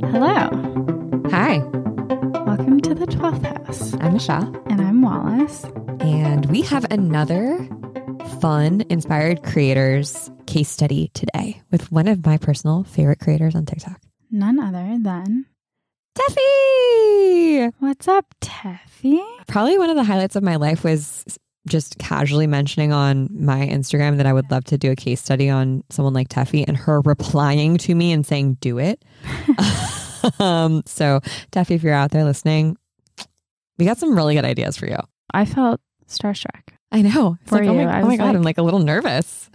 Hello. Hi. Welcome to the 12th House. I'm Michelle. And I'm Wallace. And we have another fun, inspired creators case study today with one of my personal favorite creators on TikTok. None other than Tefi. What's up, Tefi? Probably one of the highlights of my life was just casually mentioning on my Instagram that I would love to do a case study on someone like Tefi and her replying to me and saying, do it. So Tefi, if you're out there listening, we got some really good ideas for you. I felt starstruck. I know. It's for like, you. Oh my God, I'm like a little nervous.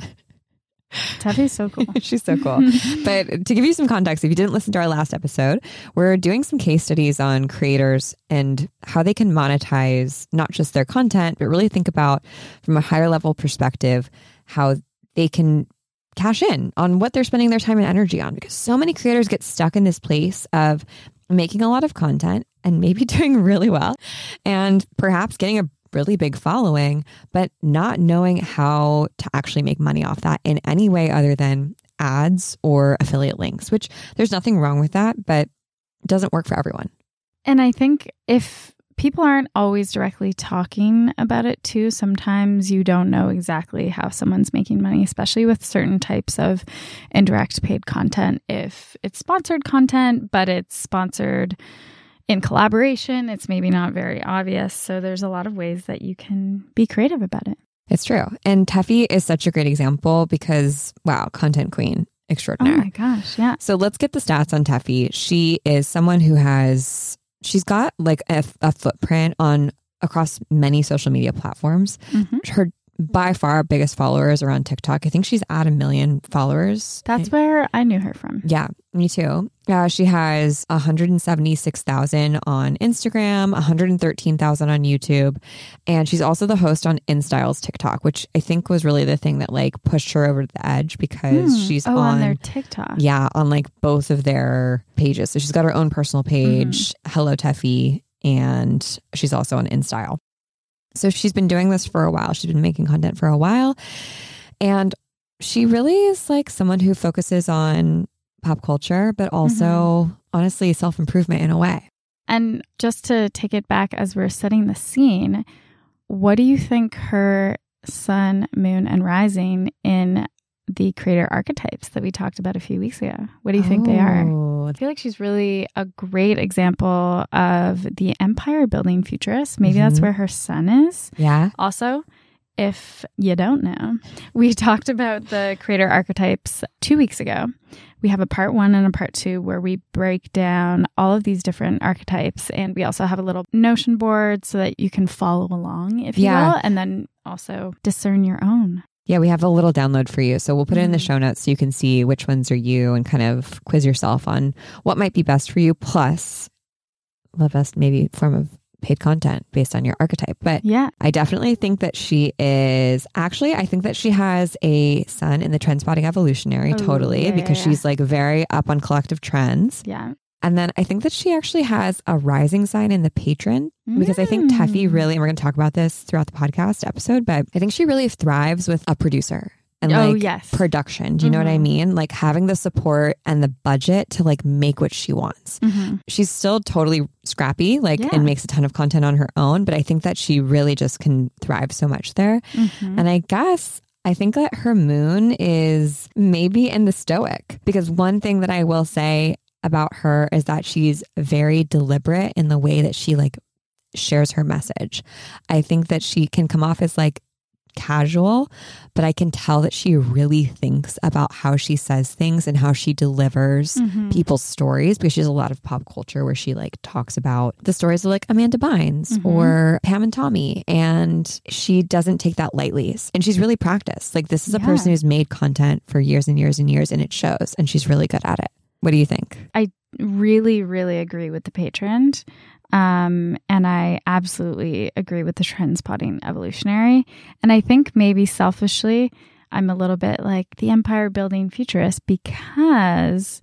Tefi's so cool. She's so cool. But to give you some context, if you didn't listen to our last episode, we're doing some case studies on creators and how they can monetize not just their content, but really think about from a higher level perspective, how they can cash in on what they're spending their time and energy on. Because so many creators get stuck in this place of making a lot of content and maybe doing really well and perhaps getting a really big following, but not knowing how to actually make money off that in any way other than ads or affiliate links, which there's nothing wrong with that, but it doesn't work for everyone. And I think if people aren't always directly talking about it too, sometimes you don't know exactly how someone's making money, especially with certain types of indirect paid content. If it's sponsored content, but it's sponsored in collaboration, it's maybe not very obvious. So there's a lot of ways that you can be creative about it. It's true. And Tefi is such a great example because, wow, content queen extraordinaire. Oh my gosh, yeah. So let's get the stats on Tefi. She is someone who has, she's got like a footprint on across many social media platforms. Mm-hmm. Her by far biggest followers are on TikTok. I think she's at 1 million followers. That's where I knew her from. Yeah, me too. She has 176,000 on Instagram, 113,000 on YouTube. And she's also the host on InStyle's TikTok, which I think was really the thing that like pushed her over the edge because she's on their TikTok. Yeah, on like both of their pages. So she's got her own personal page, Hello Tefi, and she's also on InStyle. So she's been doing this for a while. She's been making content for a while. And she really is like someone who focuses on pop culture, but also honestly self-improvement in a way. And just to take it back as we're setting the scene, what do you think her sun, moon, and rising in the creator archetypes that we talked about a few weeks ago? What do you think they are? I feel like she's really a great example of the empire building futurist. Maybe that's where her sun is. Yeah. Also, if you don't know, we talked about the creator archetypes 2 weeks ago. We have a part one and a part two where we break down all of these different archetypes. And we also have a little Notion board so that you can follow along, if you will, and then also discern your own. Yeah, we have a little download for you. So we'll put it in the show notes so you can see which ones are you and kind of quiz yourself on what might be best for you, plus the best maybe form of paid content based on your archetype. But yeah, I definitely think that she is she has a sun in the trendspotting evolutionary because she's like very up on collective trends. Yeah. And then I think that she actually has a rising sign in the patron because I think Tefi really, and we're going to talk about this throughout the podcast episode, but I think she really thrives with a producer and production. Do you know what I mean? Like having the support and the budget to like make what she wants. She's still totally scrappy and makes a ton of content on her own, but I think that she really just can thrive so much there. And I think that her moon is maybe in the stoic because one thing that I will say about her is that she's very deliberate in the way that she like shares her message. I think that she can come off as like casual, but I can tell that she really thinks about how she says things and how she delivers people's stories because she has a lot of pop culture where she like talks about the stories of like Amanda Bynes or Pam and Tommy, and she doesn't take that lightly. And she's really practiced. Like this is a person who's made content for years and years and years, and it shows, and she's really good at it. What do you think? I really, really agree with the patron. And I absolutely agree with the trendspotting evolutionary. And I think maybe selfishly, I'm a little bit like the empire building futurist because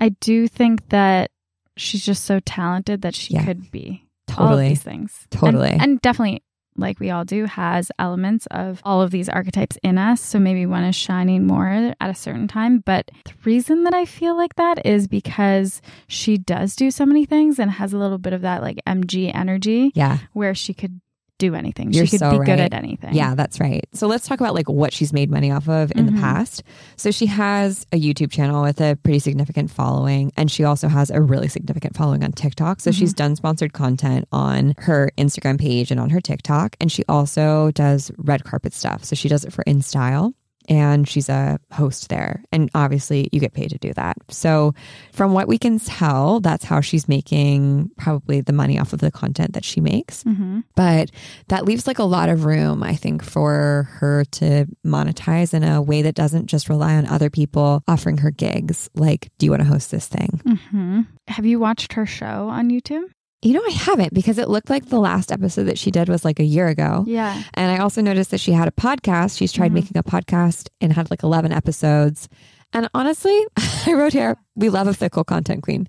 I do think that she's just so talented that she could be all of these things. Totally. And definitely like we all do, has elements of all of these archetypes in us. So maybe one is shining more at a certain time. But the reason that I feel like that is because she does do so many things and has a little bit of that like MG energy, where she could do anything. She could be good at anything. Yeah, that's right. So let's talk about like what she's made money off of in the past. So she has a YouTube channel with a pretty significant following, and she also has a really significant following on TikTok. So she's done sponsored content on her Instagram page and on her TikTok, and she also does red carpet stuff. So she does it for InStyle, and she's a host there. And obviously you get paid to do that. So from what we can tell, that's how she's making probably the money off of the content that she makes. But that leaves like a lot of room, I think, for her to monetize in a way that doesn't just rely on other people offering her gigs. Like, do you want to host this thing? Have you watched her show on YouTube? You know, I haven't, because it looked like the last episode that she did was like a year ago. Yeah. And I also noticed that she had a podcast. She's tried making a podcast and had like 11 episodes. And honestly, I wrote here, we love a fickle content queen.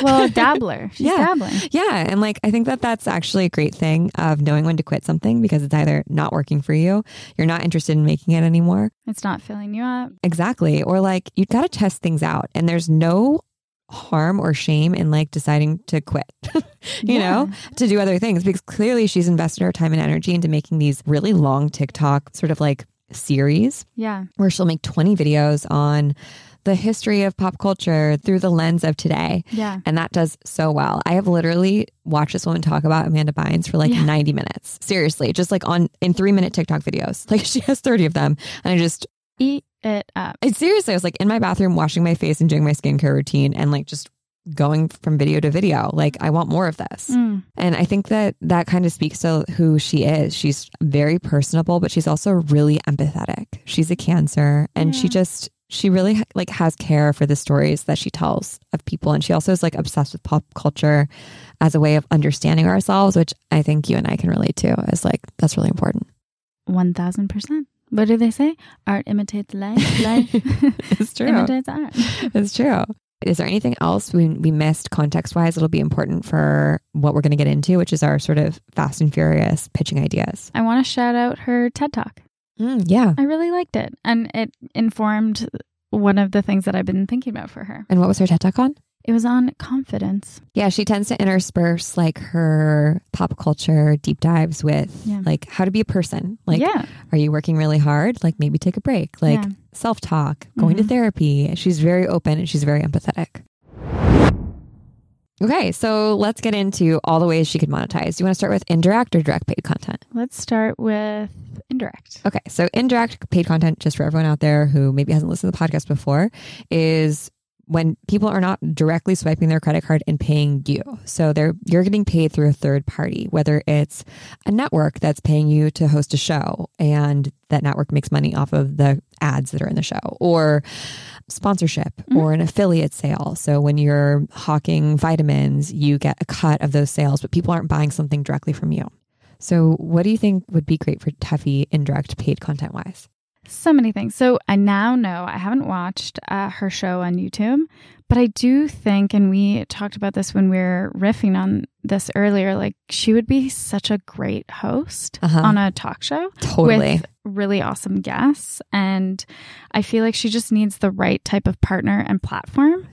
Well, a dabbler. She's dabbling. Yeah. And like, I think that that's actually a great thing of knowing when to quit something, because it's either not working for you, you're not interested in making it anymore, it's not filling you up. Exactly. Or like, you've got to test things out, and there's no harm or shame in like deciding to quit, know, to do other things, because clearly she's invested her time and energy into making these really long TikTok sort of like series where she'll make 20 videos on the history of pop culture through the lens of today. And that does so well. I have literally watched this woman talk about Amanda Bynes for like 90 minutes. Seriously, just like on in 3-minute TikTok videos. Like, she has 30 of them, and I just eat it up. And seriously, I was like in my bathroom washing my face and doing my skincare routine and like just going from video to video. Like, I want more of this. And I think that that kind of speaks to who she is. She's very personable, but she's also really empathetic. She's a Cancer, and she really like has care for the stories that she tells of people. And she also is like obsessed with pop culture as a way of understanding ourselves, which I think you and I can relate to, as like, that's really important. 1000%. What do they say? Art imitates life. Life it's true. Imitates art. It's true. Is there anything else we missed context-wise? It'll be important for what we're going to get into, which is our sort of fast and furious pitching ideas. I want to shout out her TED Talk. Yeah. I really liked it. And it informed one of the things that I've been thinking about for her. And what was her TED Talk on? It was on confidence. Yeah, she tends to intersperse like her pop culture deep dives with like how to be a person. Like, are you working really hard? Like, maybe take a break. Like, self-talk, going to therapy. She's very open and she's very empathetic. Okay, so let's get into all the ways she could monetize. Do you want to start with indirect or direct paid content? Let's start with indirect. Okay, so indirect paid content, just for everyone out there who maybe hasn't listened to the podcast before, is when people are not directly swiping their credit card and paying you. So you're getting paid through a third party, whether it's a network that's paying you to host a show, and that network makes money off of the ads that are in the show, or sponsorship or an affiliate sale. So when you're hawking vitamins, you get a cut of those sales, but people aren't buying something directly from you. So what do you think would be great for Tefi indirect paid content wise? So many things. So I now know, I haven't watched her show on YouTube, but I do think, and we talked about this when we were riffing on this earlier, like, she would be such a great host on a talk show. Totally. With really awesome guests. And I feel like she just needs the right type of partner and platform,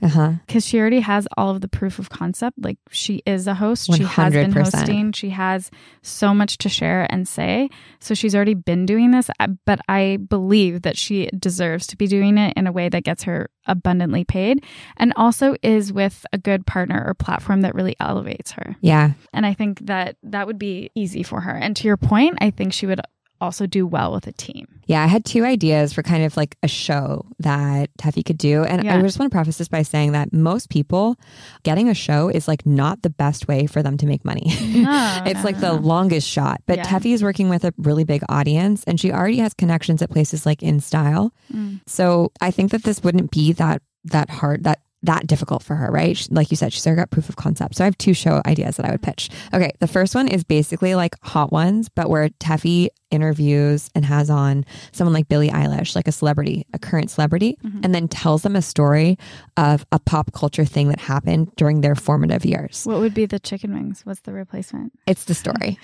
because she already has all of the proof of concept. Like, she is a host. 100%. She has been hosting. She has so much to share and say. So she's already been doing this, but I believe that she deserves to be doing it in a way that gets her abundantly paid, and also is with a good partner or platform that really elevates her. Yeah. And I think that that would be easy for her. And to your point, I think she would also do well with a team. Yeah, I had two ideas for kind of like a show that Tefi could do. And I just want to preface this by saying that most people, getting a show is like not the best way for them to make money. No, it's like the longest shot. But Tefi is working with a really big audience, and she already has connections at places like InStyle. So I think that this wouldn't be that hard, that that difficult for her, right? She, like you said, she's already got proof of concept. So I have two show ideas that I would pitch. Okay. The first one is basically like Hot Ones, but where Tefi interviews and has on someone like Billie Eilish, like a celebrity, a current celebrity, and then tells them a story of a pop culture thing that happened during their formative years. What would be the chicken wings? What's the replacement? It's the story.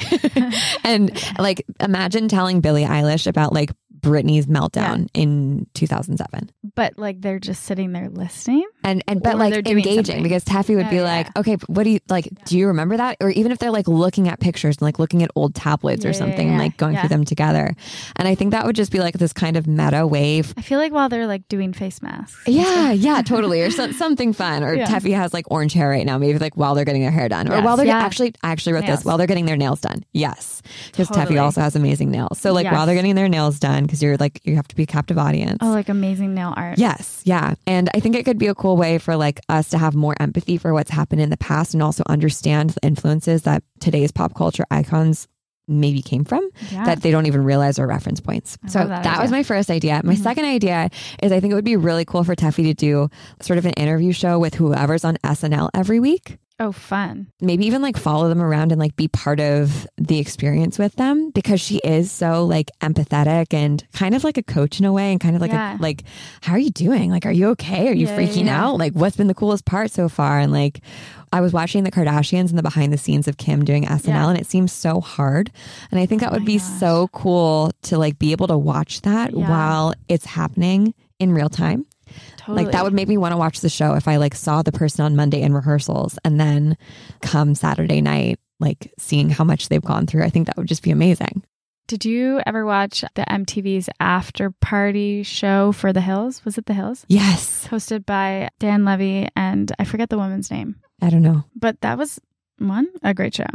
And like, imagine telling Billie Eilish about like Britney's meltdown in 2007. But like, they're just sitting there listening and but like engaging something. Because Tefi would be like, okay, but what do you like, do you remember that? Or even if they're like looking at pictures and like looking at old tabloids or something and like going through them together. And I think that would just be like this kind of meta wave. I feel like while they're like doing face masks. Totally. Or something fun. Or Tefi has like orange hair right now. Maybe like while they're getting their hair done or while they're actually wrote nails. This while they're getting their nails done. Yes. Because Tefi also has amazing nails. So like while they're getting their nails done, because you're like, you have to be a captive audience. Oh, like amazing nail art. Yes. Yeah. And I think it could be a cool way for like us to have more empathy for what's happened in the past and also understand the influences that today's pop culture icons maybe came from that they don't even realize are reference points. I so that was my first idea. My second idea is I think it would be really cool for Tefi to do sort of an interview show with whoever's on SNL every week. Oh, fun. Maybe even like follow them around and like be part of the experience with them, because she is so like empathetic and kind of like a coach in a way, and kind of like, a, like, how are you doing? Like, are you okay? Are you freaking out? Like, what's been the coolest part so far? And like, I was watching the Kardashians and the behind the scenes of Kim doing SNL and it seems so hard. And I think that would be so cool to like be able to watch that while it's happening in real time. Totally. Like that would make me want to watch the show if I like saw the person on Monday in rehearsals and then come Saturday night, like seeing how much they've gone through. I think that would just be amazing. Did you ever watch the MTV's after party show for The Hills? Was it The Hills? Yes. Hosted by Dan Levy and I forget the woman's name. I don't know. But that was a great show.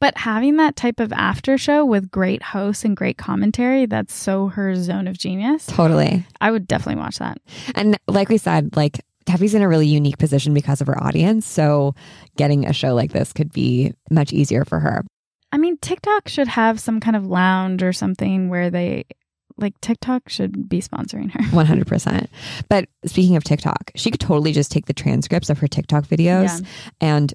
But having that type of after show with great hosts and great commentary, that's so her zone of genius. Totally. I would definitely watch that. And like we said, like Tefi's in a really unique position because of her audience. So getting a show like this could be much easier for her. I mean, TikTok should have some kind of lounge or something where they... Like TikTok should be sponsoring her. 100%. But speaking of TikTok, she could totally just take the transcripts of her TikTok videos and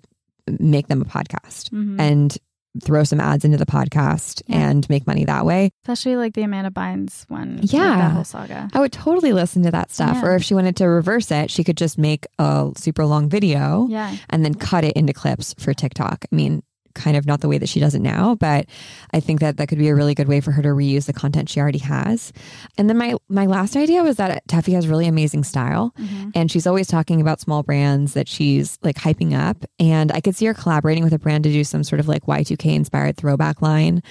make them a podcast and throw some ads into the podcast and make money that way. Especially like the Amanda Bynes one. Yeah. Like that whole saga. I would totally listen to that stuff. Or if she wanted to reverse it, she could just make a super long video and then cut it into clips for TikTok. I mean, kind of not the way that she does it now, but I think that that could be a really good way for her to reuse the content she already has. And then my last idea was that Tefi has really amazing style and she's always talking about small brands that she's like hyping up. And I could see her collaborating with a brand to do some sort of like Y2K inspired throwback line,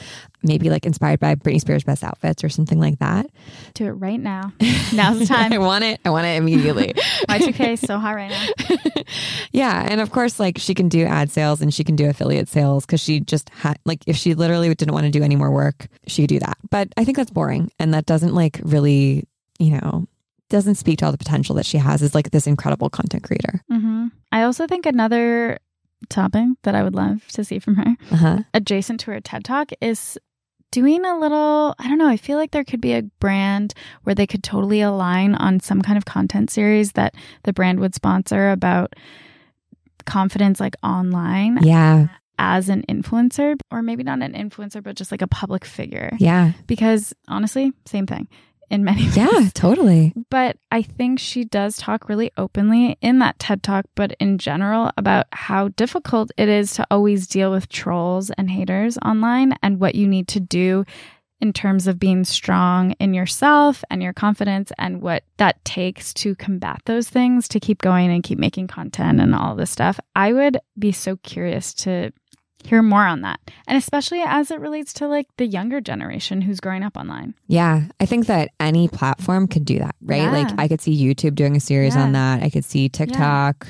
maybe like inspired by Britney Spears' best outfits or something like that. Do it right now. Now's the time. I want it immediately. Y2K is so hot right now. Yeah. And of course, like she can do ad sales and she can do affiliate sales because she just had, like if she literally didn't want to do any more work, she could do that. But I think that's boring. And that doesn't like really, you know, doesn't speak to all the potential that she has as like this incredible content creator. I also think another topic that I would love to see from her adjacent to her TED Talk is doing a little, I don't know, I feel like there could be a brand where they could totally align on some kind of content series that the brand would sponsor about confidence, like online as an influencer, or maybe not an influencer, but just like a public figure. Because honestly, same thing in many ways. Yeah, totally. But I think she does talk really openly in that TED Talk, but in general about how difficult it is to always deal with trolls and haters online and what you need to do in terms of being strong in yourself and your confidence and what that takes to combat those things, to keep going and keep making content and all this stuff. I would be so curious to hear more on that. And especially as it relates to like the younger generation who's growing up online. Yeah. I think that any platform could do that, right? Like I could see YouTube doing a series on that. I could see TikTok,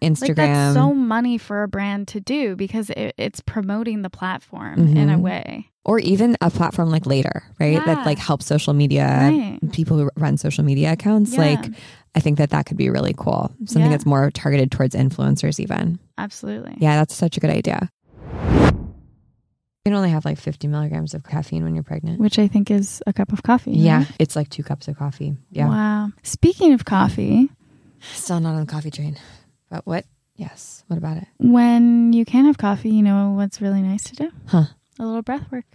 Instagram. Like that's so money for a brand to do because it's promoting the platform in a way. Or even a platform like Later, right? That like helps social media, people who run social media accounts. Like I think that that could be really cool. Something that's more targeted towards influencers even. Absolutely. Yeah. That's such a good idea. You can only have like 50 milligrams of caffeine when you're pregnant. Which I think is a cup of coffee. Yeah. Right? It's like 2 cups of coffee. Yeah. Wow. Speaking of coffee, Still not on the coffee train. But what? Yes. What about it? When you can have coffee, you know what's really nice to do? Huh? A little breath work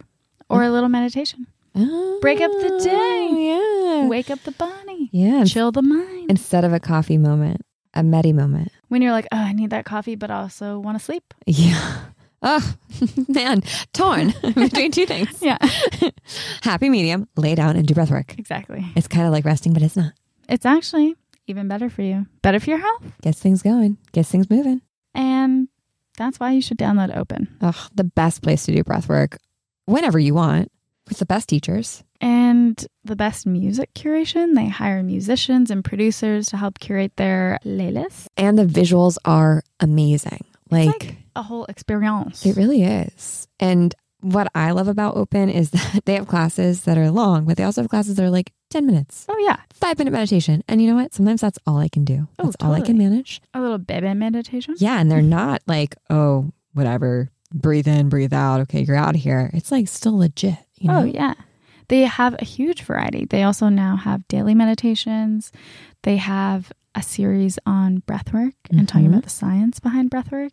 or a little meditation. Oh, break up the day. Yeah. Wake up the body. Yeah. Chill the mind. Instead of a coffee moment, a medi moment. When you're like, oh, I need that coffee, but also want to sleep. Yeah. Oh, man. Torn between two things. Yeah. Happy medium. Lay down and do breath work. Exactly. It's kind of like resting, but it's not. It's actually even better for you. Better for your health. Gets things going. Gets things moving. And that's why you should download Open. Oh, the best place to do breath work whenever you want. With the best teachers. And the best music curation. They hire musicians and producers to help curate their playlists. And the visuals are amazing. It's like a whole experience. It really is. And what I love about Open is that they have classes that are long, but they also have classes that are like 10 minutes. Oh, yeah. 5-minute meditation. And you know what? Sometimes that's all I can do. That's all I can manage. A little baby meditation. Yeah. And they're not like, oh, whatever. Breathe in, breathe out. Okay, you're out of here. It's like still legit. You know? Oh, yeah. They have a huge variety. They also now have daily meditations. They have a series on breathwork and talking about the science behind breathwork.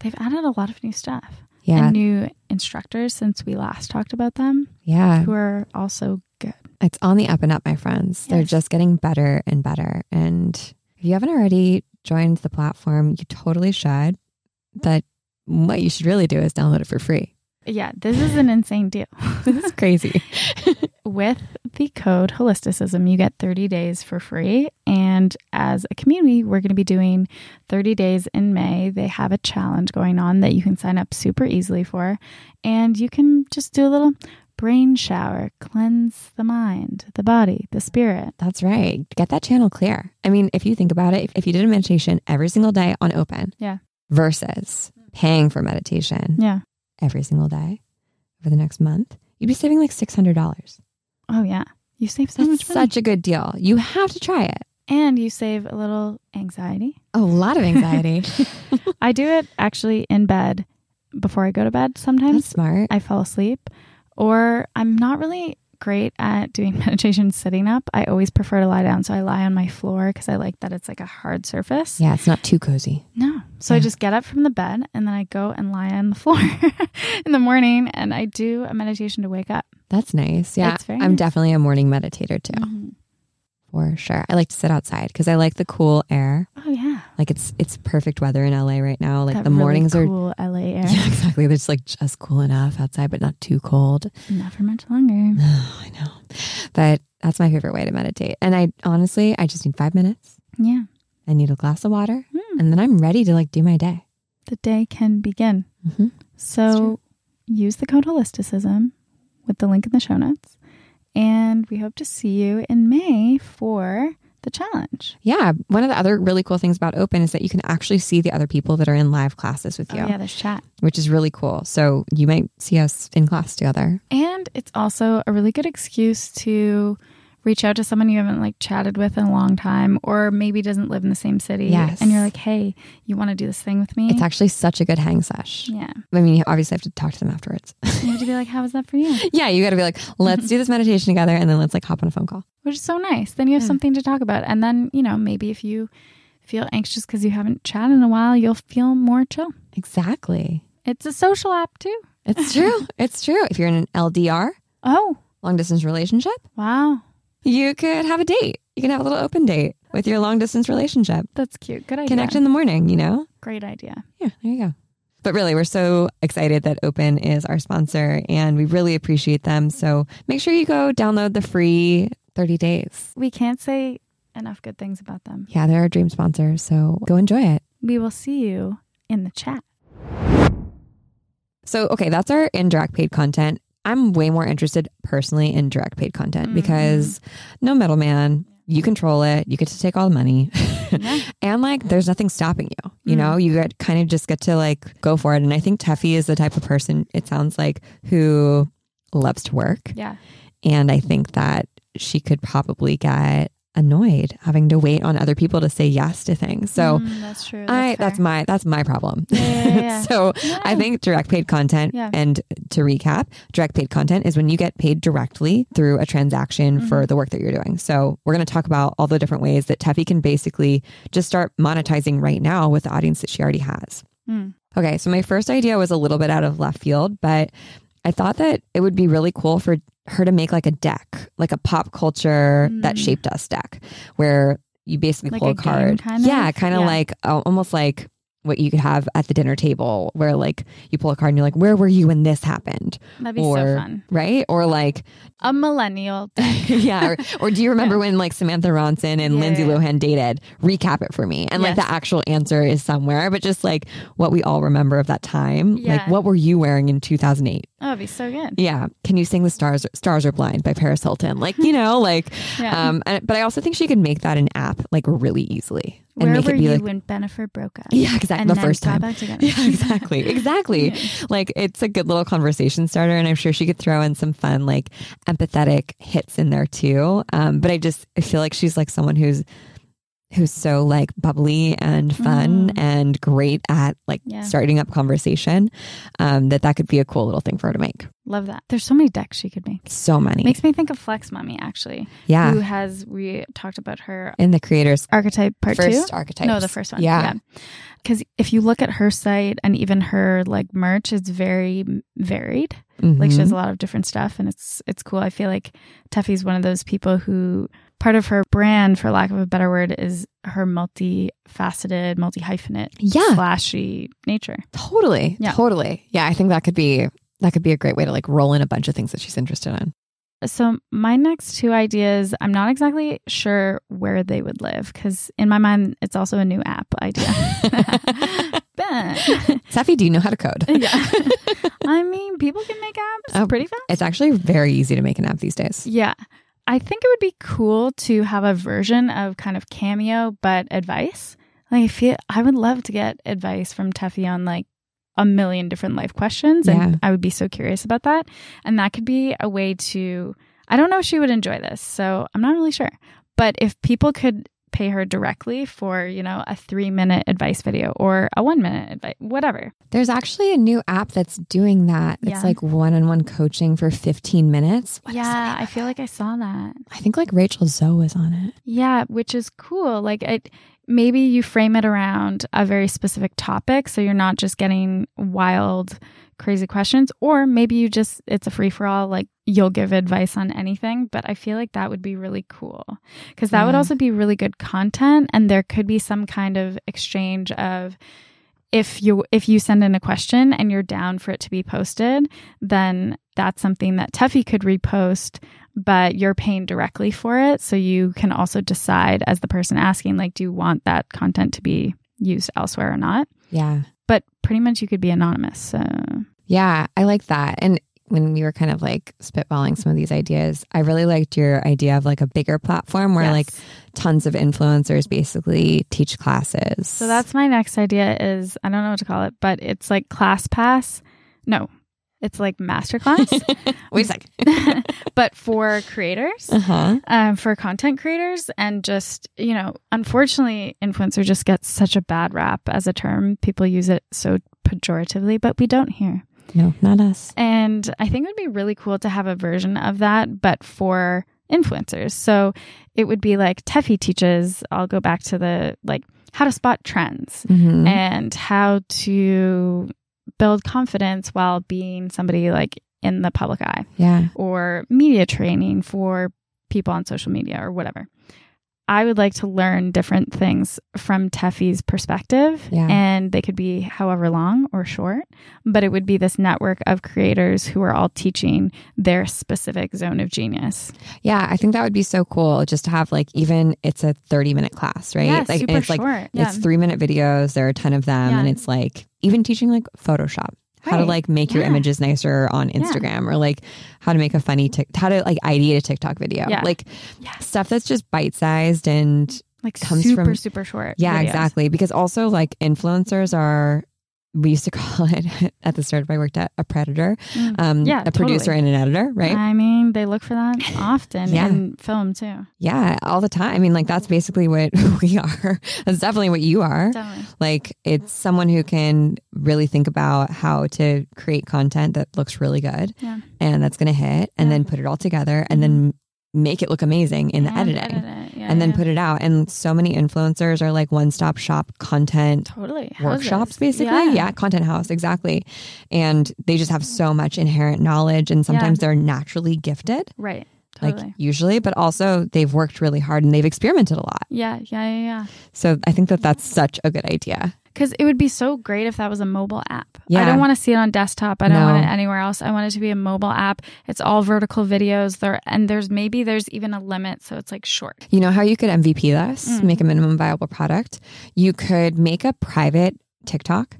They've added a lot of new stuff. Yeah. And new instructors since we last talked about them. Yeah. Who are also good. It's on the up and up, my friends. Yes. They're just getting better and better. And if you haven't already joined the platform, you totally should. But what you should really do is download it for free. Yeah, this is an insane deal. This is crazy. With the code Holisticism, you get 30 days for free. And as a community, we're going to be doing 30 days in May. They have a challenge going on that you can sign up super easily for. And you can just do a little brain shower, cleanse the mind, the body, the spirit. That's right. Get that channel clear. I mean, if you think about it, if you did a meditation every single day on Open versus paying for meditation. Yeah. Every single day for the next month, you'd be saving like $600. Oh, yeah. You save so much money. Such a good deal. You have to try it. And you save a little anxiety. Oh, a lot of anxiety. I do it actually in bed before I go to bed sometimes. That's smart. I fall asleep. Or I'm not really great at doing meditation sitting up. I always prefer to lie down. So I lie on my floor because I like that it's like a hard surface. Yeah, it's not too cozy. No. So I just get up from the bed and then I go and lie on the floor in the morning and I do a meditation to wake up. That's nice. Yeah. I'm definitely a morning meditator too. Mm-hmm. For sure. I like to sit outside because I like the cool air. Oh, yeah. Like it's perfect weather in LA right now. Like that the really mornings cool are cool LA air. Yeah, exactly. It's like just cool enough outside, but not too cold. Not for much longer. Oh, I know. But that's my favorite way to meditate. And I honestly just need 5 minutes. Yeah. I need a glass of water and then I'm ready to like do my day. The day can begin. Mm-hmm. So use the code Holisticism with the link in the show notes. And we hope to see you in May for the challenge. Yeah. One of the other really cool things about Open is that you can actually see the other people that are in live classes with you. Oh, yeah, there's chat. Which is really cool. So you might see us in class together. And it's also a really good excuse to reach out to someone you haven't like chatted with in a long time or maybe doesn't live in the same city. Yes. And you're like, hey, you want to do this thing with me? It's actually such a good hang sesh. Yeah. I mean, you obviously have to talk to them afterwards. You have to be like, how was that for you? Yeah. You got to be like, let's do this meditation together and then let's like hop on a phone call. Which is so nice. Then you have something to talk about. And then, you know, maybe if you feel anxious because you haven't chatted in a while, you'll feel more chill. Exactly. It's a social app too. It's true. It's true. If you're in an LDR. Oh. Long distance relationship. Wow. You could have a date. You can have a little open date with your long distance relationship. That's cute. Good idea. Connect in the morning, you know? Great idea. Yeah, there you go. But really, we're so excited that Open is our sponsor and we really appreciate them. So make sure you go download the free 30 days. We can't say enough good things about them. Yeah, they're our dream sponsor. So go enjoy it. We will see you in the chat. So, okay, that's our indirect paid content. I'm way more interested personally in direct paid content because no middleman, you control it. You get to take all the money and like, there's nothing stopping you. You know, you get kind of just get to like go for it. And I think Tefi is the type of person, it sounds like, who loves to work. Yeah. And I think that she could probably get annoyed having to wait on other people to say yes to things. So that's true. That's my problem. Yeah. So yeah. I think direct paid content, and to recap, direct paid content is when you get paid directly through a transaction for the work that you're doing. So we're going to talk about all the different ways that Tefi can basically just start monetizing right now with the audience that she already has. Mm. Okay. So my first idea was a little bit out of left field, but I thought that it would be really cool for her to make like a deck, like a pop culture that shaped us deck, where you basically like pull a card. Kind of like almost like what you could have at the dinner table, where like you pull a card and you're like, where were you when this happened? That'd be so fun. Right? Or like a millennial deck. Yeah. Or do you remember when like Samantha Ronson and Lindsay Lohan dated? Recap it for me. And like the actual answer is somewhere, but just like what we all remember of that time. Yeah. Like, what were you wearing in 2008? Oh, it'd be so good. Yeah. Can you sing the Stars Are Blind by Paris Hilton? Like, you know, like, but I also think she could make that an app like really easily. And where make were it be you like, when Bennifer broke up? Yeah, exactly. And the first time. Back together. Yeah, exactly. Exactly. Yeah. Like, it's a good little conversation starter, and I'm sure she could throw in some fun, like empathetic hits in there too. But I feel like she's like someone who's so like bubbly and fun and great at like starting up conversation, that could be a cool little thing for her to make. Love that. There's so many decks she could make. So many. Makes me think of Flex Mommy, actually. Yeah. We talked about her in the Creators Archetype Part 2. First Archetypes. No, the first one. Yeah. Because if you look at her site and even her like merch, it's very varied. Mm-hmm. Like, she has a lot of different stuff, and it's cool. I feel like Tefi's one of those people who, part of her brand, for lack of a better word, is her multifaceted, multi-hyphenate, flashy nature. Totally. Yeah. Totally. Yeah. I think that could be a great way to like roll in a bunch of things that she's interested in. So my next two ideas, I'm not exactly sure where they would live, because in my mind, it's also a new app idea. Tefi, do you know how to code? Yeah. I mean, people can make apps pretty fast. It's actually very easy to make an app these days. Yeah. I think it would be cool to have a version of kind of Cameo, but advice. Like, I would love to get advice from Tefi on like a million different life questions, and I would be so curious about that. And that could be a way to, I don't know if she would enjoy this, so I'm not really sure. But if people could pay her directly for, you know, a 3-minute advice video or a 1-minute advice, whatever. There's actually a new app that's doing that. It's like one-on-one coaching for 15 minutes. What is that? I feel like I saw that. I think like Rachel Zoe was on it. Yeah, which is cool. Like, maybe you frame it around a very specific topic, so you're not just getting wild, crazy questions, or maybe it's a free for all, like you'll give advice on anything. But I feel like that would be really cool, because that would also be really good content. And there could be some kind of exchange of, if you send in a question and you're down for it to be posted, then that's something that Tefi could repost, but you're paying directly for it. So you can also decide as the person asking, like, do you want that content to be used elsewhere or not? Yeah. But pretty much you could be anonymous. So yeah, I like that. And when we were kind of like spitballing some of these ideas, I really liked your idea of like a bigger platform where like tons of influencers basically teach classes. So that's my next idea is, I don't know what to call it, but it's like ClassPass. No, it's like Masterclass. Wait a second. But for creators, for content creators, and just, you know, unfortunately, influencer just gets such a bad rap as a term. People use it so pejoratively, but we don't here. No, not us. And I think it would be really cool to have a version of that, but for influencers. So it would be like Tefi teaches, I'll go back to the, like, how to spot trends and how to build confidence while being somebody like in the public eye, or media training for people on social media or whatever. I would like to learn different things from Tefi's perspective, and they could be however long or short, but it would be this network of creators who are all teaching their specific zone of genius. Yeah, I think that would be so cool, just to have like, even it's a 30-minute class, right? Yeah, like, super it's short. Like, it's 3-minute videos. There are a ton of them, and it's like even teaching like Photoshop. How to like make your images nicer on Instagram, or like how to make a funny how to like ideate a TikTok video, like stuff that's just bite-sized and like comes super short. Yeah, videos. Exactly. Because also like influencers are we used to call it at the start of my work a predator, producer and an editor, right? I mean, they look for that often in film too. Yeah, all the time. I mean, like that's basically what we are. That's definitely what you are. Definitely. Like it's someone who can really think about how to create content that looks really good and that's going to hit and then put it all together and then make it look amazing in the editing and then put it out. And so many influencers are like one-stop shop content workshops, basically. Yeah. Content house. Exactly. And they just have so much inherent knowledge and sometimes they're naturally gifted. Right. Totally. Like usually, but also they've worked really hard and they've experimented a lot. Yeah. So I think that that's such a good idea. Because it would be so great if that was a mobile app. Yeah. I don't want to see it on desktop. I don't want it anywhere else. I want it to be a mobile app. It's all vertical videos there. And there's even a limit. So it's like short. You know how you could MVP this, make a minimum viable product? You could make a private TikTok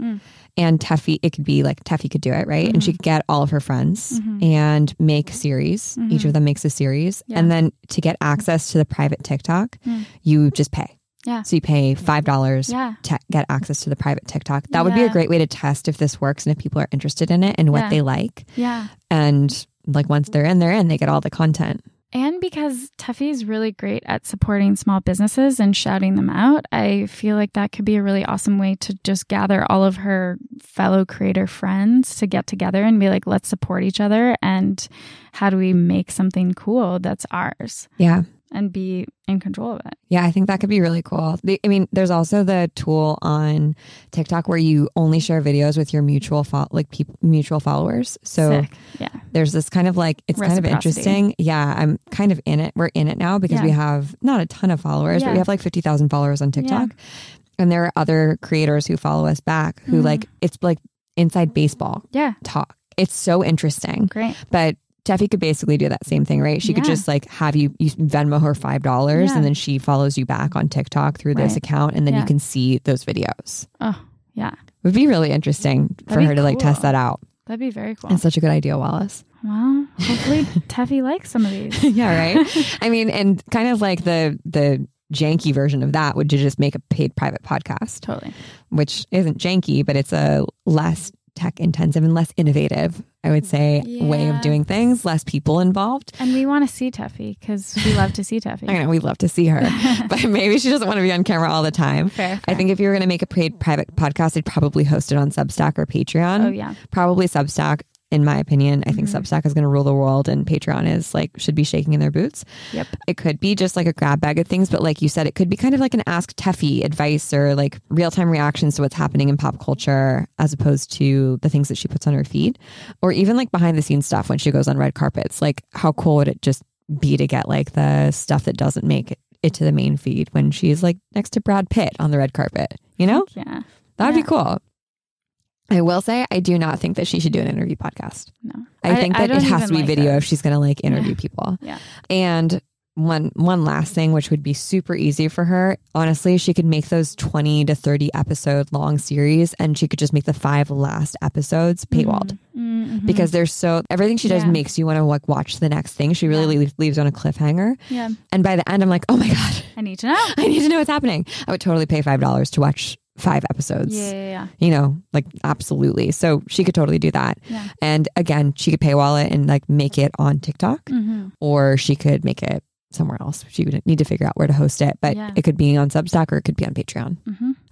and Tefi, it could be like Tefi could do it, right? Mm-hmm. And she could get all of her friends and make series. Mm-hmm. Each of them makes a series. Yeah. And then to get access to the private TikTok, you just pay. Yeah. So you pay $5 to get access to the private TikTok. That would be a great way to test if this works and if people are interested in it and what they like. Yeah. And like once they're in, they get all the content. And because Tefi is really great at supporting small businesses and shouting them out, I feel like that could be a really awesome way to just gather all of her fellow creator friends to get together and be like, let's support each other. And how do we make something cool that's ours? Yeah. And be in control of it. Yeah, I think that could be really cool. There's also the tool on TikTok where you only share videos with your mutual followers. So there's this kind of like, it's kind of interesting. Yeah, I'm kind of in it. We're in it now because we have not a ton of followers, but we have like 50,000 followers on TikTok. Yeah. And there are other creators who follow us back who like, it's like inside baseball talk. It's so interesting. Great. But Tefi could basically do that same thing, right? She could just like have you Venmo her $5 and then she follows you back on TikTok through this account and then you can see those videos. Oh, yeah. It would be really interesting for her to like test that out. That'd be very cool. It's such a good idea, Wallace. Well, hopefully Tefi likes some of these. Yeah, right? And kind of like the janky version of that would just make a paid private podcast. Totally. Which isn't janky, but it's a less tech intensive and less innovative, I would say, way of doing things, less people involved. And we want to see Tefi because we love to see Tefi. I know, we love to see her, but maybe she doesn't want to be on camera all the time. Fair. I think if you were going to make a paid private podcast, I'd probably host it on Substack or Patreon. Oh, yeah. Probably Substack, in my opinion. I think Substack is going to rule the world and Patreon is like, should be shaking in their boots. Yep. It could be just like a grab bag of things, but like you said, it could be kind of like an Ask Tefi advice or like real-time reactions to what's happening in pop culture as opposed to the things that she puts on her feed or even like behind the scenes stuff when she goes on red carpets. Like how cool would it just be to get like the stuff that doesn't make it to the main feed when she's like next to Brad Pitt on the red carpet, you know? Yeah. That'd be cool. I will say, I do not think that she should do an interview podcast. No. I think that it has to be like video if she's going to like interview people. Yeah. And one last thing, which would be super easy for her. Honestly, she could make those 20 to 30 episode long series and she could just make the 5 last episodes paywalled because there's everything she does makes you want to like watch the next thing. She really leaves on a cliffhanger. Yeah. And by the end, I'm like, oh my God, I need to know. I need to know what's happening. I would totally pay $5 to watch 5 episodes. Yeah. You know, like absolutely. So she could totally do that. Yeah. And again, she could paywall it and like make it on TikTok or she could make it somewhere else. She would need to figure out where to host it, but it could be on Substack or it could be on Patreon.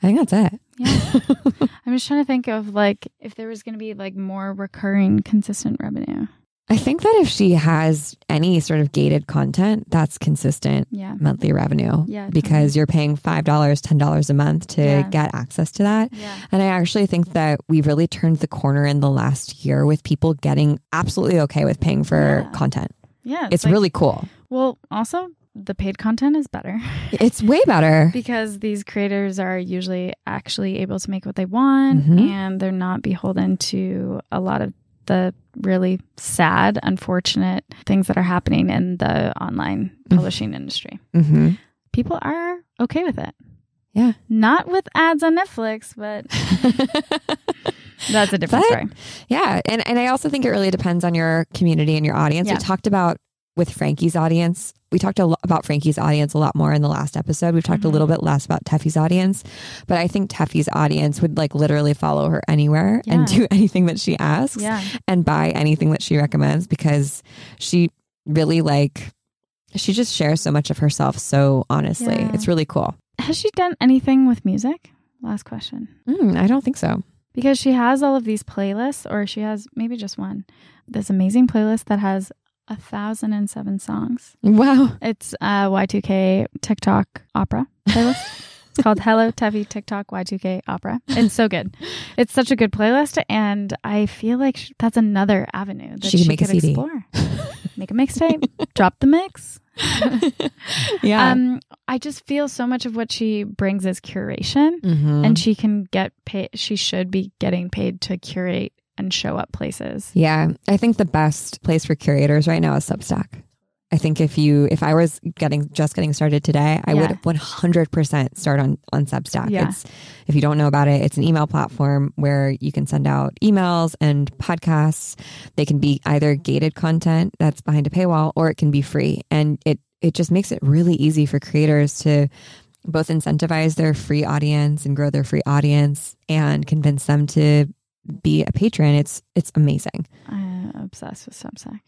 I think that's it. Yeah. I'm just trying to think of like if there was going to be like more recurring, consistent revenue. I think that if she has any sort of gated content, that's consistent monthly revenue because you're paying $5, $10 a month to get access to that. Yeah. And I actually think that we've really turned the corner in the last year with people getting absolutely okay with paying for content. Yeah. It's like, really cool. Well, also the paid content is better. It's way better. Because these creators are usually actually able to make what they want and they're not beholden to a lot of the really sad, unfortunate things that are happening in the online publishing industry. People are okay with it. Yeah. Not with ads on Netflix, but that's a different story. Yeah. And I also think it really depends on your community and your audience. We talked about with Frankie's audience. We talked about Frankie's audience a lot more in the last episode. We've talked a little bit less about Tefi's audience, but I think Tefi's audience would like literally follow her anywhere and do anything that she asks and buy anything that she recommends, because she really she just shares so much of herself so honestly. Yeah. It's really cool. Has she done anything with music? Last question. I don't think so. Because she has all of these playlists, or she has maybe just one, this amazing playlist that has 1,007 songs. Wow. It's a Y2K TikTok opera playlist. It's called Hello Tefi TikTok Y2K Opera. It's so good. It's such a good playlist. And I feel like that's another avenue that she could explore. Make a mixtape, drop the mix. Yeah. I just feel so much of what she brings is curation, and she can get paid. She should be getting paid to curate and show up places. Yeah. I think the best place for curators right now is Substack. I think if I was getting started today, I would 100% start on Substack. Yeah. If you don't know about it, it's an email platform where you can send out emails and podcasts. They can be either gated content that's behind a paywall, or it can be free. And it just makes it really easy for creators to both incentivize their free audience and grow their free audience and convince them to be a patron. It's amazing. I'm obsessed with Substack.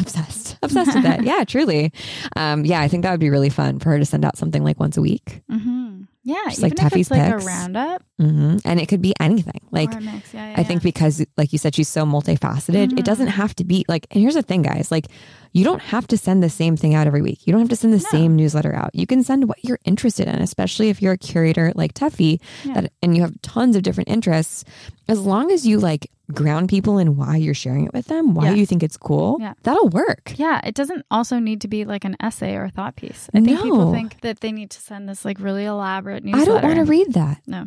Obsessed with that. Yeah, truly. I think that would be really fun for her to send out something like once a week. Mm-hmm. Yeah, just even like if Tefi's it's like picks. A roundup, and it could be anything. Like I think because, like you said, she's so multifaceted. It doesn't have to be like. And here's the thing, guys. Like, you don't have to send the same thing out every week. You don't have to send the same newsletter out. You can send what you're interested in, especially if you're a curator like Tefi, and you have tons of different interests. As long as you like ground people in why you're sharing it with them, why you think it's cool, that'll work. Yeah, it doesn't also need to be like an essay or a thought piece. I think people think that they need to send this like really elaborate newsletter. I don't want to read that. No.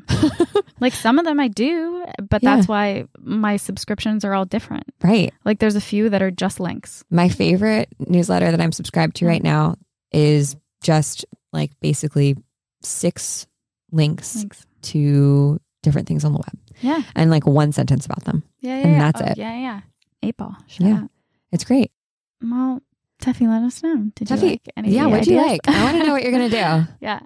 Like some of them I do, but that's why my subscriptions are all different. Right. Like there's a few that are just links. My favorite newsletter that I'm subscribed to right now is just like basically 6 links to different things on the web. Yeah. And like one sentence about them. Yeah. And that's it. Yeah. 8 Ball. Shout out. It's great. Well, Tefi, let us know. Did you like any of the ideas? Yeah, what'd you like? I want to know what you're going to do. Yeah.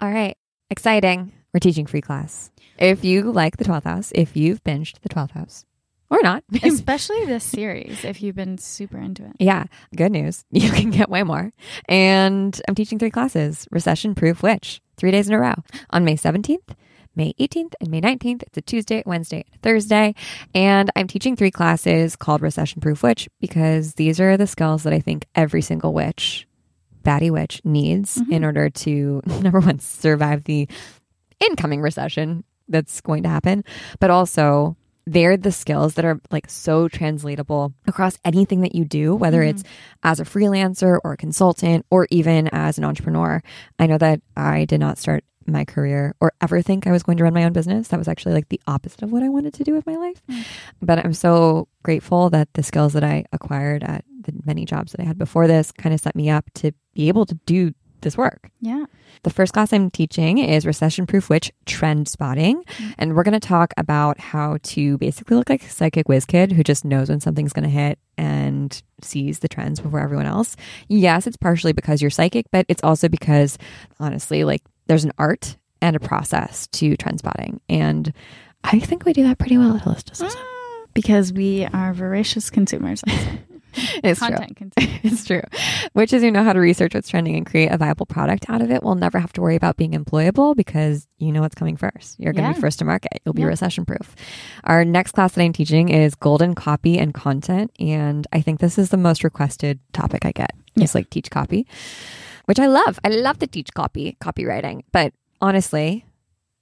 All right. Exciting. We're teaching free class. If you like the 12th House, if you've binged the 12th House, or not. Especially this series, if you've been super into it. Yeah. Good news. You can get way more. And I'm teaching 3 classes, Recession Proof Witch, 3 days in a row on May 17th, May 18th, and May 19th. It's a Tuesday, Wednesday, and Thursday. And I'm teaching 3 classes called Recession Proof Witch because these are the skills that I think every single witch, baddie witch, needs in order to, number one, survive the incoming recession that's going to happen, but also they're the skills that are like so translatable across anything that you do, whether it's as a freelancer or a consultant or even as an entrepreneur. I know that I did not start my career or ever think I was going to run my own business. That was actually like the opposite of what I wanted to do with my life. But I'm so grateful that the skills that I acquired at the many jobs that I had before this kind of set me up to be able to do this work. Yeah. The first class I'm teaching is Recession Proof Witch Trend Spotting. And we're going to talk about how to basically look like a psychic whiz kid who just knows when something's going to hit and sees the trends before everyone else. Yes, it's partially because you're psychic, but it's also because honestly, like there's an art and a process to trend spotting. And I think we do that pretty well at Hills. Because we are voracious consumers. It's content true. It's true. Witches who know how to research what's trending and create a viable product out of it will never have to worry about being employable because you know what's coming first. You're going to be first to market. You'll be recession proof. Our next class that I'm teaching is golden copy and content. And I think this is the most requested topic I get. It's like teach copy, which I love. I love to teach copywriting. But honestly,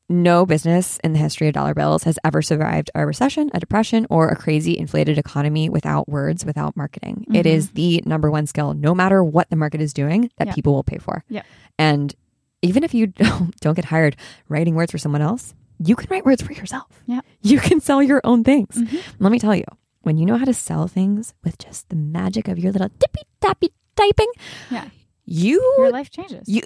no business in the history of dollar bills has ever survived a recession, a depression, or a crazy inflated economy without words, without marketing. It is the number one skill, no matter what the market is doing, that people will pay for. And even if you don't get hired writing words for someone else, you can write words for yourself. You can sell your own things. Let me tell you, when you know how to sell things with just the magic of your little tippy-tappy typing, your life changes. You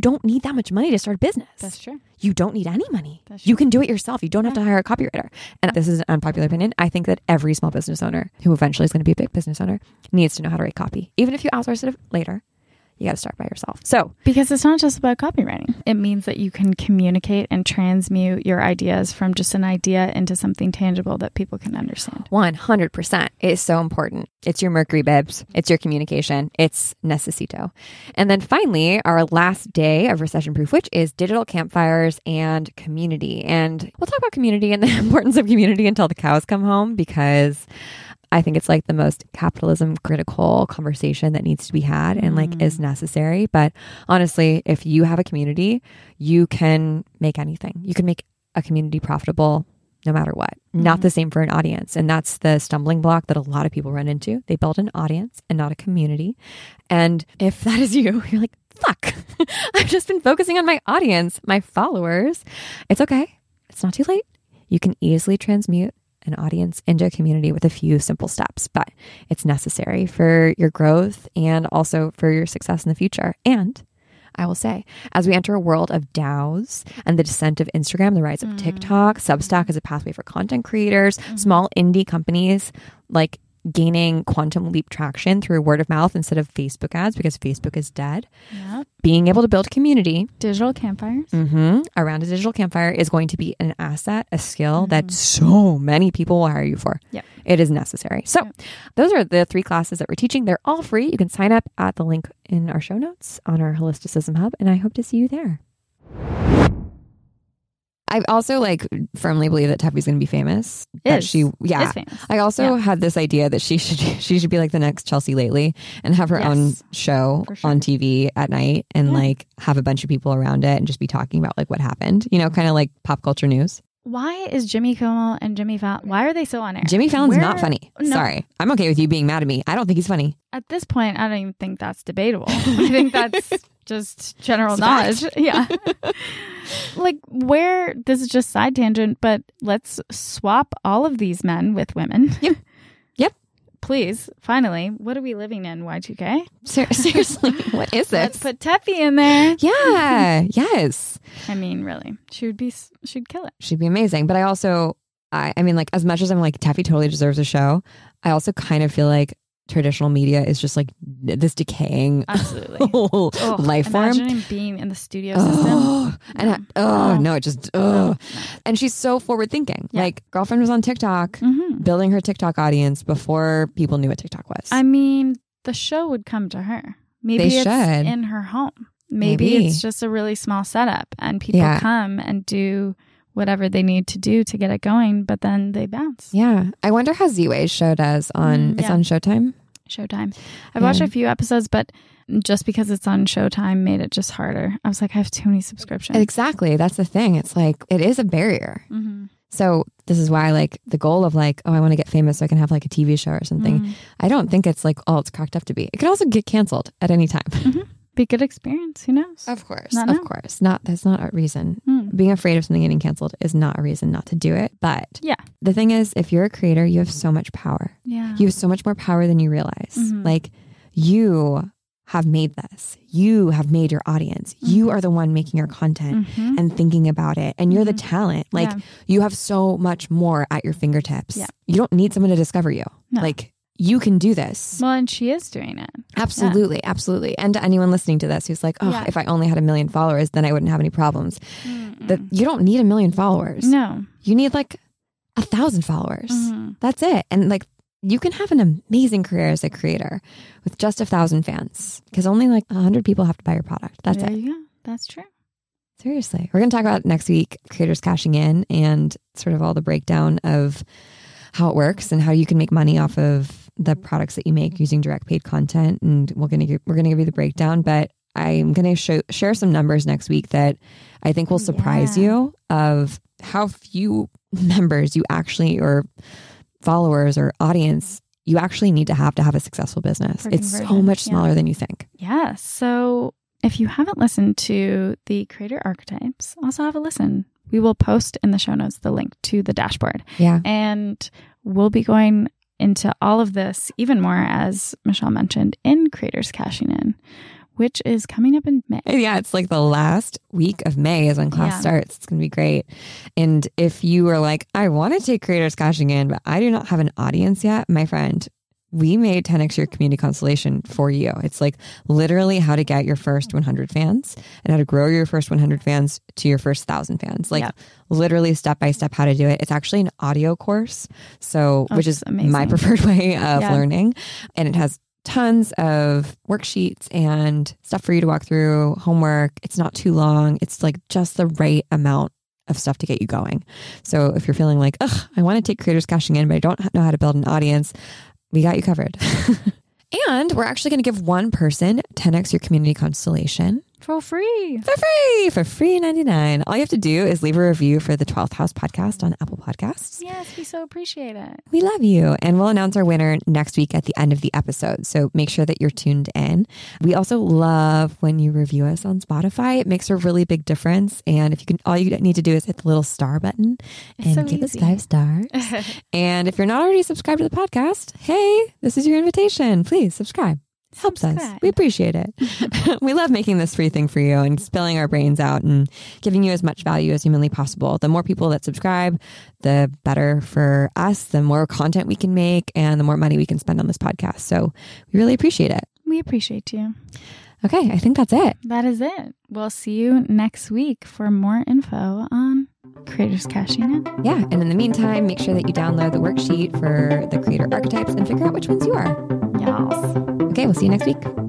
don't need that much money to start a business. That's true. You don't need any money. That's true. You can do it yourself. You don't have to hire a copywriter. And this is an unpopular opinion. I think that every small business owner who eventually is going to be a big business owner needs to know how to write copy. Even if you outsource it later, you got to start by yourself. So, because it's not just about copywriting. It means that you can communicate and transmute your ideas from just an idea into something tangible that people can understand. 100%. It is so important. It's your mercury, babes. It's your communication. It's necessito. And then finally, our last day of Recession Proof, which is digital campfires and community. And we'll talk about community and the importance of community until the cows come home, because I think it's like the most capitalism critical conversation that needs to be had and like is necessary. But honestly, if you have a community, you can make anything. You can make a community profitable no matter what. Not the same for an audience. And that's the stumbling block that a lot of people run into. They build an audience and not a community. And if that is you, you're like, fuck, I've just been focusing on my audience, my followers. It's okay. It's not too late. You can easily transmute an audience into a community with a few simple steps, but it's necessary for your growth and also for your success in the future. And I will say, as we enter a world of DAOs and the descent of Instagram, the rise of TikTok, Substack is a pathway for content creators, small indie companies like gaining quantum leap traction through word of mouth instead of Facebook ads because Facebook is dead. Yep. Being able to build community. Digital campfires. Around a digital campfire is going to be an asset, a skill that so many people will hire you for. Yep. It is necessary. So those are the three classes that we're teaching. They're all free. You can sign up at the link in our show notes on our Holisticism Hub, and I hope to see you there. I also firmly believe that Tefi's going to be famous. I also had this idea that she should be like the next Chelsea Lately and have her own show on TV at night and like have a bunch of people around it and just be talking about like what happened, you know, kind of like pop culture news. Why is Jimmy Kimmel and Jimmy Fallon, why are they still on air? Jimmy Fallon's not funny. No. Sorry. I'm okay with you being mad at me. I don't think he's funny. At this point, I don't even think that's debatable. I think that's just general knowledge. Yeah. This is just side tangent, but let's swap all of these men with women. Yep. Yep. Please. Finally. What are we living in, Y2K? Seriously. What is this? Let's put Tefi in there. Yeah. Yes. I mean, really, she'd kill it. She'd be amazing. But I also, as much as I'm like, Tefi totally deserves a show, I also kind of feel like traditional media is just like this decaying life form. Imagine being in the studio system. And she's so forward thinking. Yeah. Like, girlfriend was on TikTok, building her TikTok audience before people knew what TikTok was. I mean, the show would come to her. Maybe in her home. Maybe it's just a really small setup and people come and do whatever they need to do to get it going, but then they bounce. Yeah. I wonder how Z-Way's show does on, it's on Showtime? Showtime. I've watched a few episodes, but just because it's on Showtime made it just harder. I was like, I have too many subscriptions. Exactly. That's the thing. It's like, it is a barrier. So this is why the goal of I want to get famous so I can have a TV show or something. I don't think it's it's cracked up to be. It could also get canceled at any time. Be a good experience. Who knows? Of course. That's not a reason. Being afraid of something getting canceled is not a reason not to do it. But the thing is, if you're a creator, you have so much power. Yeah. You have so much more power than you realize. You have made this. You have made your audience. You are the one making your content and thinking about it. And you're the talent. You have so much more at your fingertips. Yeah. You don't need someone to discover you. No. You can do this. Well, and she is doing it. Absolutely. Yeah. Absolutely. And to anyone listening to this who's like, if I only had 1 million followers, then I wouldn't have any problems. You don't need 1 million followers. No. You need 1,000 followers. That's it. And you can have an amazing career as a creator with just 1,000 fans, because only 100 people have to buy your product. That's it. Yeah, that's true. Seriously. We're going to talk about next week, Creators Cashing In, and sort of all the breakdown of how it works and how you can make money off of the products that you make using direct paid content, and we're gonna give you the breakdown. But I'm gonna share some numbers next week that I think will surprise you of how few members you actually, or followers or audience you actually need to have a successful business. It's so much smaller than you think. Yeah. So if you haven't listened to the Creator Archetypes, also have a listen. We will post in the show notes the link to the dashboard. Yeah, and we'll be going into all of this, even more, as Michelle mentioned, in Creators Cashing In, which is coming up in May. Yeah, it's like the last week of May is when class starts. It's going to be great. And if you are like, I want to take Creators Cashing In, but I do not have an audience yet, my friend, we made 10X Your Community Constellation for you. It's like literally how to get your first 100 fans and how to grow your first 100 fans to your first 1,000 fans. Like literally step by step how to do it. It's actually an audio course, so which is amazing. My preferred way of learning. And it has tons of worksheets and stuff for you to walk through, homework. It's not too long. It's like just the right amount of stuff to get you going. So if you're feeling like, ugh, I want to take Creators Cashing In, but I don't know how to build an audience, we got you covered. And we're actually going to give one person 10X Your Community Constellation. For free. For free. For free 99. All you have to do is leave a review for the 12th House podcast on Apple Podcasts. Yes, we so appreciate it. We love you. And we'll announce our winner next week at the end of the episode. So make sure that you're tuned in. We also love when you review us on Spotify. It makes a really big difference. And if you can, all you need to do is hit the little star button and give us 5 stars. And if you're not already subscribed to the podcast, hey, this is your invitation. Please subscribe. Helps us. We appreciate it. We love making this free thing for you and spilling our brains out and giving you as much value as humanly possible. The more people that subscribe, the better for us, the more content we can make, and the more money we can spend on this podcast. So we really appreciate it. We appreciate you. Okay, I think that's it. That is it. We'll see you next week for more info on Creators Cashing In. Yeah, and in the meantime, make sure that you download the worksheet for the Creator Archetypes and figure out which ones you are. Yes. Okay, we'll see you next week.